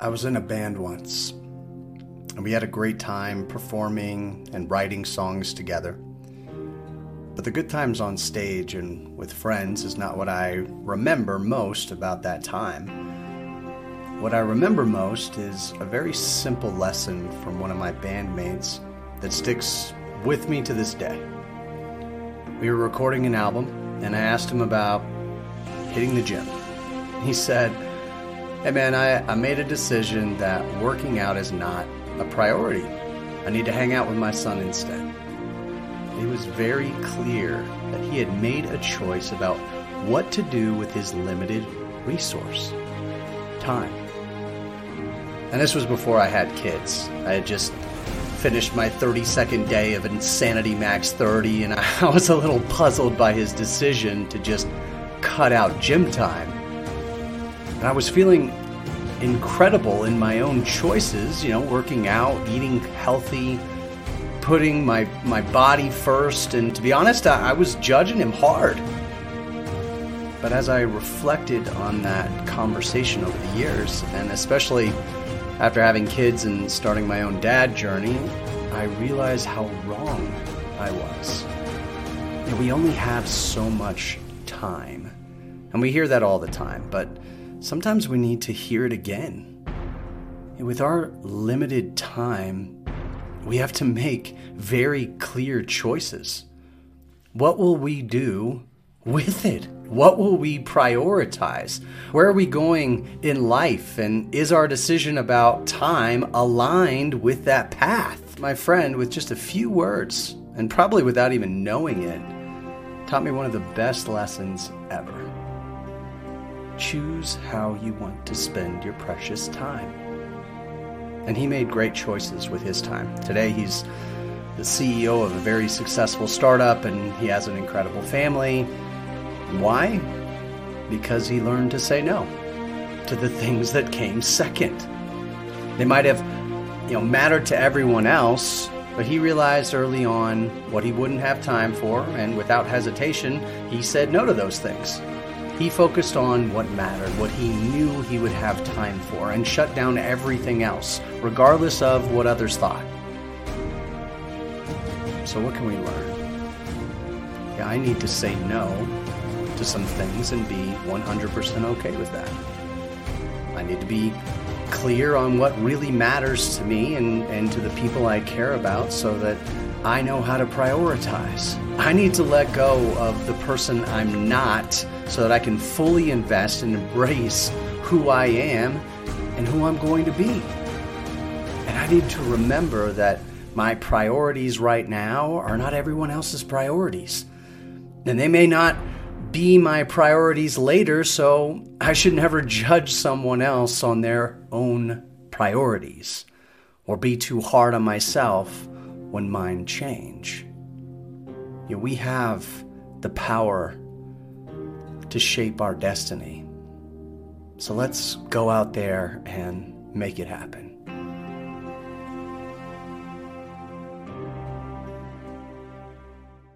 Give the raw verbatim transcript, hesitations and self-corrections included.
I was in a band once, and we had a great time performing and writing songs together. But the good times on stage and with friends is not what I remember most about that time. What I remember most is a very simple lesson from one of my bandmates that sticks with me to this day. We were recording an album, and I asked him about hitting the gym. He said, "Hey man, I, I made a decision that working out is not a priority. I need to hang out with my son instead." It was very clear that he had made a choice about what to do with his limited resource, time. And this was before I had kids. I had just finished my thirty-second day of Insanity Max thirty, and I was a little puzzled by his decision to just cut out gym time. And I was feeling incredible in my own choices, you know, working out, eating healthy, putting my, my body first. And to be honest, I, I was judging him hard. But as I reflected on that conversation over the years, and especially after having kids and starting my own dad journey, I realized how wrong I was. You know, we only have so much time. And we hear that all the time, but sometimes we need to hear it again. With our limited time, we have to make very clear choices. What will we do with it? What will we prioritize? Where are we going in life? And is our decision about time aligned with that path? My friend, with just a few words, and probably without even knowing it, taught me one of the best lessons ever. Choose how you want to spend your precious time. And he made great choices with his time. Today he's the C E O of a very successful startup, and he has an incredible family. Why? Because he learned to say no to the things that came second. They might have, you know, mattered to everyone else, but he realized early on what he wouldn't have time for, and without hesitation, he said no to those things. He focused on what mattered, what he knew he would have time for, and shut down everything else, regardless of what others thought. So what can we learn? Yeah, I need to say no to some things and be one hundred percent okay with that. I need to be clear on what really matters to me and, and to the people I care about so that I know how to prioritize. I need to let go of the person I'm not so that I can fully invest and embrace who I am and who I'm going to be. And I need to remember that my priorities right now are not everyone else's priorities. And they may not be my priorities later, so I should never judge someone else on their own priorities or be too hard on myself when mine change. You know, we have the power to shape our destiny. So let's go out there and make it happen.